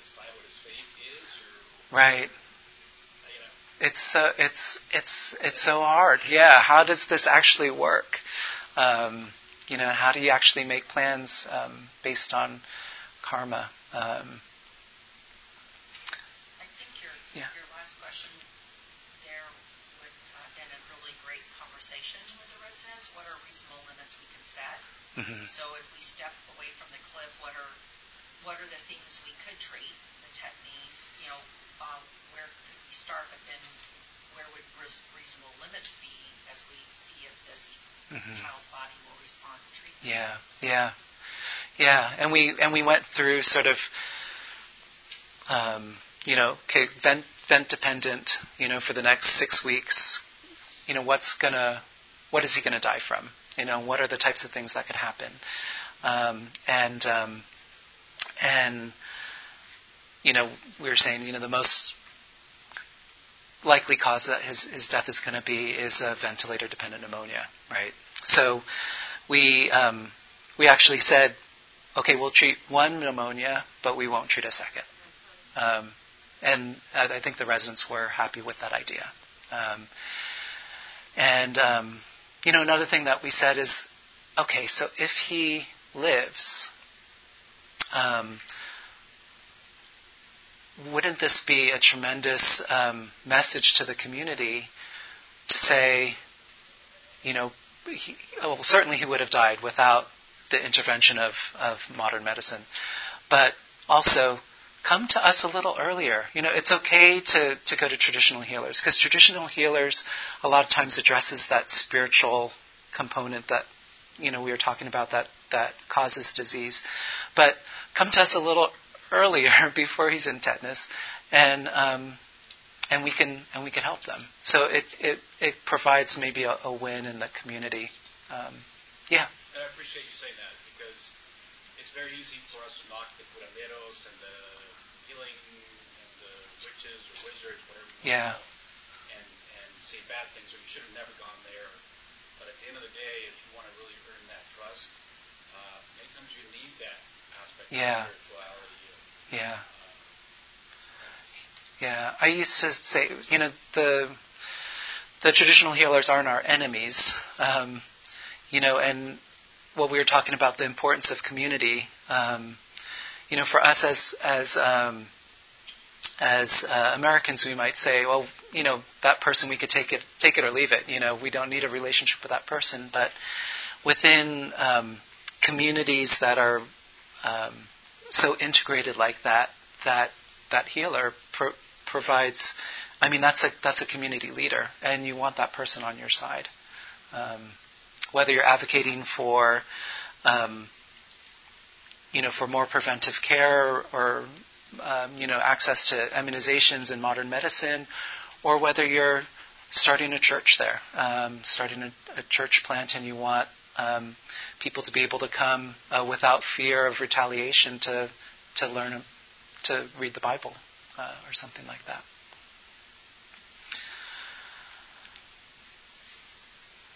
decide what his faith is or... Right. You know. It's so, it's, it's, it's so hard. Yeah, how does this actually work? Um, you know, how do you actually make plans um, based on... karma. Um, I think your yeah. your last question there would have been a really great conversation with the residents. What are reasonable limits we can set? Mm-hmm. So if we step away from the cliff, what are what are the things we could treat? The technique, you know, um, where could we start? But then, where would reasonable limits be as we see if this mm-hmm. child's body will respond to treatment. Yeah, yeah, yeah. And we and we went through sort of, um, you know, okay, vent vent dependent. You know, for the next six weeks, you know, what's gonna, what is he gonna die from? You know, what are the types of things that could happen? Um, and um, and you know, we were saying, you know, the most likely cause that his, his death is going to be is a ventilator-dependent pneumonia, right? So we um, we actually said, okay, we'll treat one pneumonia, but we won't treat a second. Um, and I, I think the residents were happy with that idea. Um, and, um, you know, another thing that we said is, okay, so if he lives, um, wouldn't this be a tremendous um, message to the community to say, you know, he, well, certainly he would have died without the intervention of, of modern medicine, but also come to us a little earlier. You know, it's okay to, to go to traditional healers, because traditional healers a lot of times addresses that spiritual component that, you know, we were talking about that, that causes disease. But come to us a little earlier, before he's in tetanus, and um, and we can and we can help them. So it it, it provides maybe a, a win in the community. Um, yeah. And I appreciate you saying that, because it's very easy for us to knock the curanderos and the healing and the witches or wizards, whatever you want yeah. to call them, and and say bad things, or you should have never gone there. But at the end of the day, if you want to really earn that trust, uh, many times you need that aspect yeah. of spirituality. Yeah, yeah. I used to say, you know, the the traditional healers aren't our enemies, um, you know. And what we were talking about, the importance of community, um, you know, for us as as um, as uh, Americans, we might say, well, you know, that person, we could take it, take it or leave it. You know, we don't need a relationship with that person. But within um, communities that are um, so integrated like that, that that healer pro- provides. I mean, that's a that's a community leader, and you want that person on your side, um, whether you're advocating for, um, you know, for more preventive care or, um, you know, access to immunizations and modern medicine, or whether you're starting a church there, um, starting a, a church plant, and you want. Um, people to be able to come uh, without fear of retaliation to to learn to read the Bible uh, or something like that.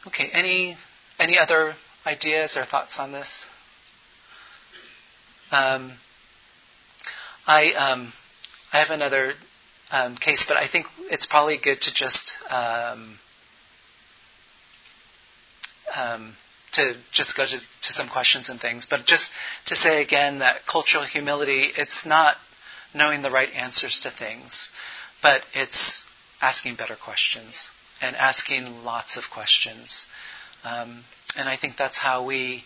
Okay, any any other ideas or thoughts on this? Um, I um, I have another um, case, but I think it's probably good to just um, um, to just go to, to some questions and things, but just to say again that cultural humility, it's not knowing the right answers to things, but it's asking better questions and asking lots of questions. Um, and I think that's how we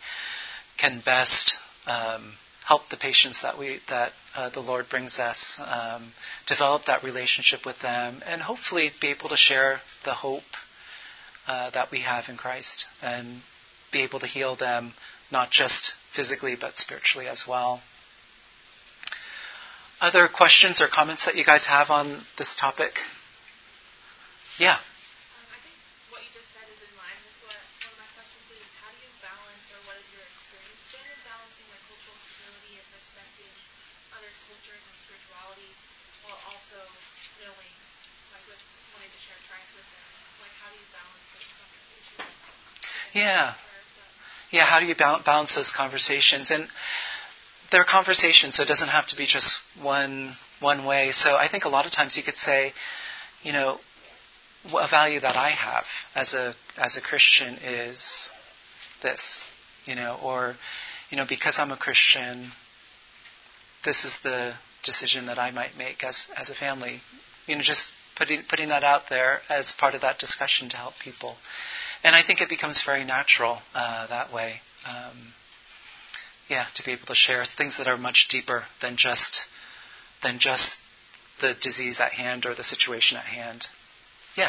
can best um, help the patients that we that uh, the Lord brings us, um, develop that relationship with them, and hopefully be able to share the hope uh, that we have in Christ, and be able to heal them, not just physically, but spiritually as well. Other questions or comments that you guys have on this topic? Yeah. Um, I think what you just said is in line with what one of my questions is. How do you balance, or what has your experience been in balancing the cultural humility and respecting others' cultures and spirituality, while also knowing, like, with wanting to share Christ with them? Like, how do you balance those conversations? Yeah. Yeah, how do you balance those conversations? And they're conversations, so it doesn't have to be just one one way. So I think a lot of times you could say, you know, a value that I have as a as a Christian is this, you know, or, you know, because I'm a Christian, this is the decision that I might make as, as a family. You know, just putting putting that out there as part of that discussion to help people. And I think it becomes very natural uh, that way, um, yeah, to be able to share things that are much deeper than just than just the disease at hand or the situation at hand. Yeah. I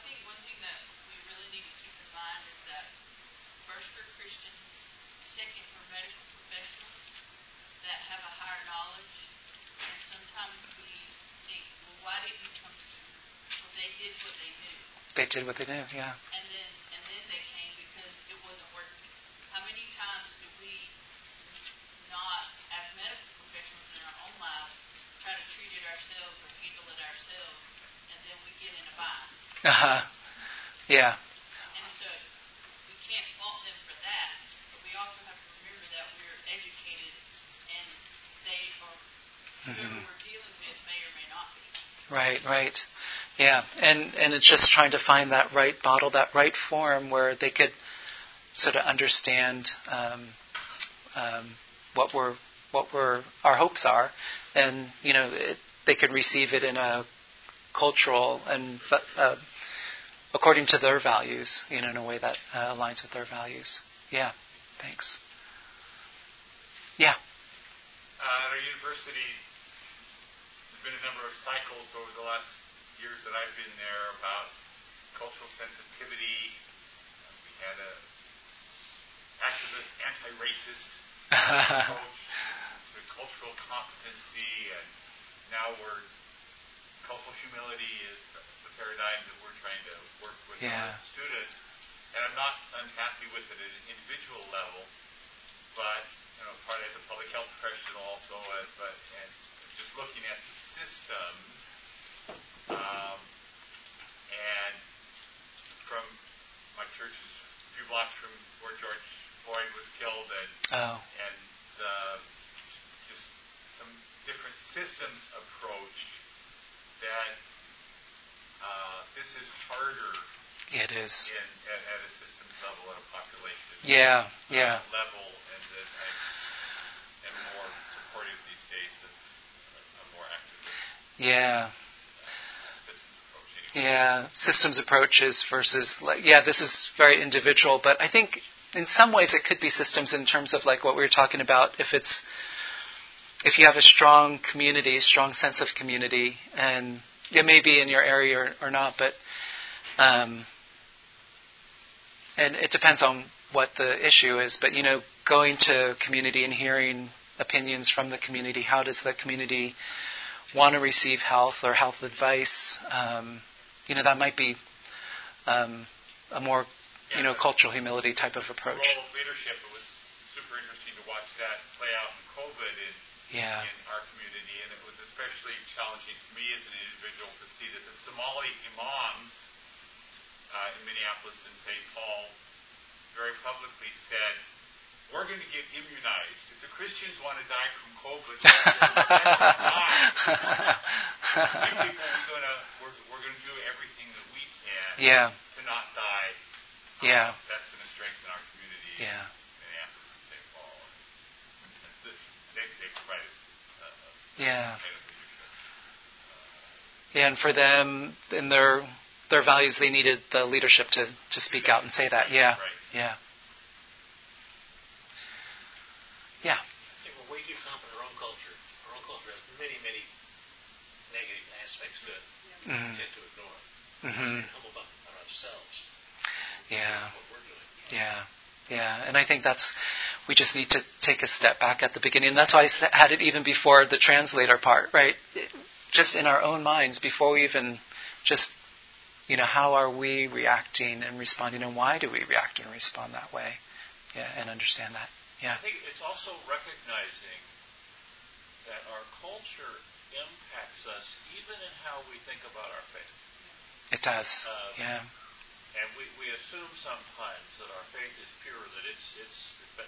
think one thing that we did what they knew. They did what they knew, yeah. And then, and then they came because it wasn't working. How many times do we not, as medical professionals in our own lives, try to treat it ourselves or handle it ourselves, and then we get in a bind? Uh-huh. Yeah. And so we can't fault them for that, but we also have to remember that we're educated and they are, whoever mm-hmm. we're dealing with may or may not be. Right, right. Yeah, and, and it's just trying to find that right bottle, that right form where they could sort of understand um, um, what we're, what we're, our hopes are, and you know it, they could receive it in a cultural and uh, according to their values, you know, in a way that uh, aligns with their values. Yeah, thanks. Yeah. Uh, at our university, there's been a number of cycles over the last years that I've been there about cultural sensitivity. Uh, we had a activist, anti-racist approach to cultural competency, and now we're cultural humility is the paradigm that we're trying to work with yeah. our students. And I'm not unhappy with it at an individual level, but you know, part as a public health professional also, and, but and just looking at the systems. Um, and from my church is a few blocks from where George Floyd was killed, and oh. and uh, just some different systems approach that uh, this is harder. It is in, at, at a systems level, at a population yeah, uh, yeah. level, and that I am more supportive these days of a more activist. Yeah. Yeah, systems approaches versus, like, yeah, this is very individual, but I think in some ways it could be systems in terms of like what we were talking about. If it's, if you have a strong community, strong sense of community, and it may be in your area or, or not, but, um, and it depends on what the issue is, but, you know, going to community and hearing opinions from the community, how does the community want to receive health or health advice, um, you know, that might be um, a more, you know, cultural humility type of approach. The role of leadership, it was super interesting to watch that play out in COVID in, yeah. in our community, and it was especially challenging for me as an individual to see that the Somali imams uh, in Minneapolis and Saint Paul very publicly said, we're going to get immunized. If the Christians want to die from COVID, we're going to we're, we're going to do everything that we can yeah. to not die. Yeah, um, that's going to strengthen our community. Yeah, and after Saint Paul, they, they provided. Uh, yeah. Kind of leadership. Uh, yeah, and for them in their their values, they needed the leadership to to speak out and say that. Yeah. Right. Yeah. Yeah. I think we're way too confident in our own culture. Our own culture has many, many negative aspects to it. Yeah. Mm-hmm. We tend to ignore it. Mm-hmm. We're humble about ourselves. Yeah. What we're doing. Yeah. Yeah. And I think that's, we just need to take a step back at the beginning. That's why I had it even before the translator part, right? Just in our own minds, before we even just, you know, how are we reacting and responding, and why do we react and respond that way? Yeah, and understand that. Yeah. I think it's also recognizing that our culture impacts us even in how we think about our faith. It does, um, yeah. And we, we assume sometimes that our faith is pure, that it's, it's but,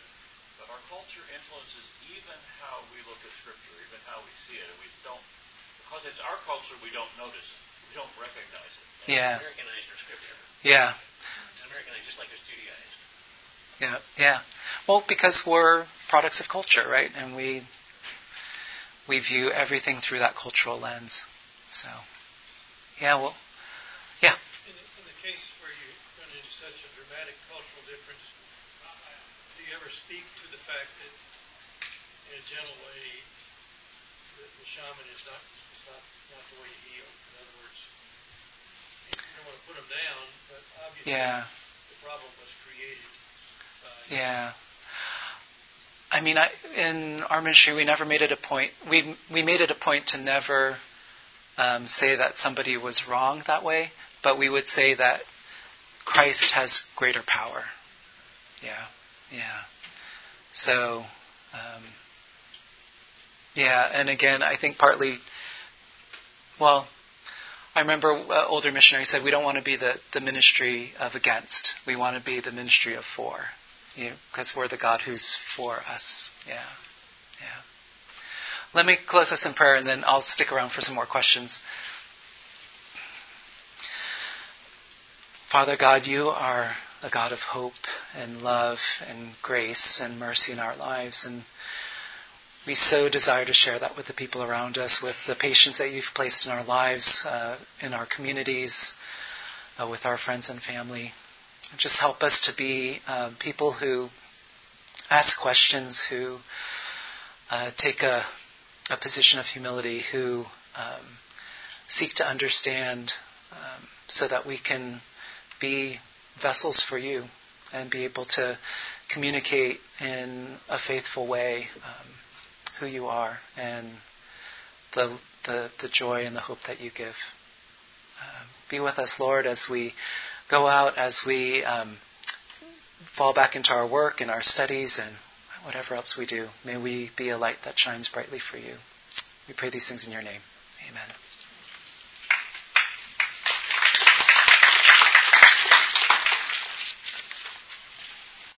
but our culture influences even how we look at Scripture, even how we see it. And we don't, because it's our culture, we don't notice it. We don't recognize it. And yeah. It's Americanized our Scripture. Yeah. It's Americanized just like it's Judaized. Yeah, yeah. Well, because we're products of culture, right? And we we view everything through that cultural lens. So, yeah, well, yeah. In the, in the case where you run into such a dramatic cultural difference, do you ever speak to the fact that, in a gentle way, that the shaman is not is not, not the way to heal? In other words, you don't want to put them down, but obviously yeah. the problem was created. Yeah. I mean, I, in our ministry, we never made it a point. We we made it a point to never um, say that somebody was wrong that way, but we would say that Christ has greater power. Yeah, yeah. So, um, yeah, and again, I think partly, well, I remember uh, older missionaries said, we don't want to be the, the ministry of against. We want to be the ministry of for. You know, because we're the God who's for us. Yeah, yeah. Let me close this in prayer, and then I'll stick around for some more questions. Father God, you are a God of hope and love and grace and mercy in our lives, and we so desire to share that with the people around us, with the patients that you've placed in our lives, uh, in our communities, uh, with our friends and family. Just help us to be uh, people who ask questions, who uh, take a, a position of humility, who um, seek to understand um, so that we can be vessels for you and be able to communicate in a faithful way um, who you are and the, the the joy and the hope that you give. Uh, be with us, Lord, as we go out, as we um, fall back into our work and our studies and whatever else we do. May we be a light that shines brightly for you. We pray these things in your name. Amen.